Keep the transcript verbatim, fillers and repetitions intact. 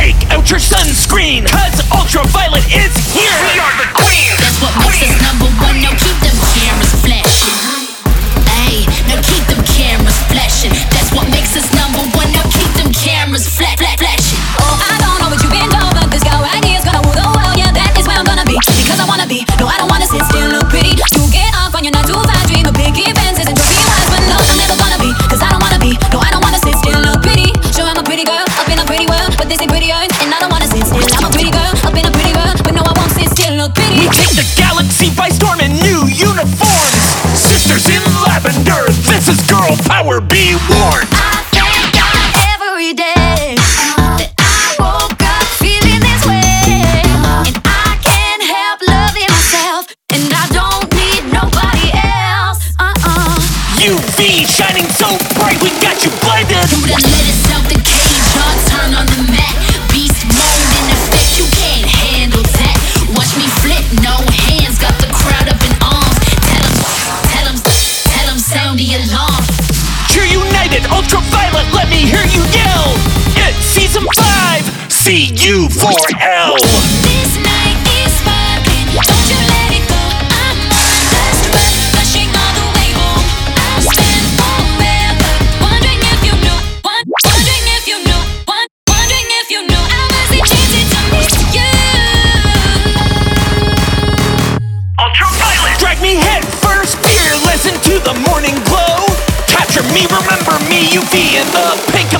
break out your sunscreen, cause Ultraviolet is here. We are the queen. That's what makes us number one. Now keep them cameras flashing. Ayy, now keep them cameras flashing. That's what makes us number one. Now keep them cameras flat, flat, flashing. Oh, I don't know what you've been told, but this guy right here's gonna rule the world. Yeah, that is where I'm gonna be, because I wanna be. No, I don't wanna sit still, look pretty. You get up on your nine to five dream of picky fences and trophy wives, but no, I'm never gonna be, cause I don't wanna be. No, I don't wanna sit still, look pretty. Sure, I'm a pretty girl. This ain't pretty earth, and I don't wanna sit still. I'm a pretty girl, I've been a pretty girl, but no, I won't sit still, look pretty. We take the galaxy by storm in new uniforms. Sisters in lavender, this is girl power, be warned. I thank God every day that I woke up feeling this way, and I can't help loving myself, and I don't need nobody else. Uh-uh. U V shining so bright, we got you blinded. You done let us out the cage, dogs turn on the mat. Beast mode in effect, you can't handle that. Watch me flip, no hands, got the crowd up in arms. Tell them, tell them, tell them sound the alarm. Cheer United Ultraviolet, let me hear you yell. It's season five, C U four L. This night is sparkling, don't you let it go. I'm on the strut, rushing all the way home. I'll spend forever, wondering if you knew one. Listen to the morning glow. Capture me, remember me, U V in the pink.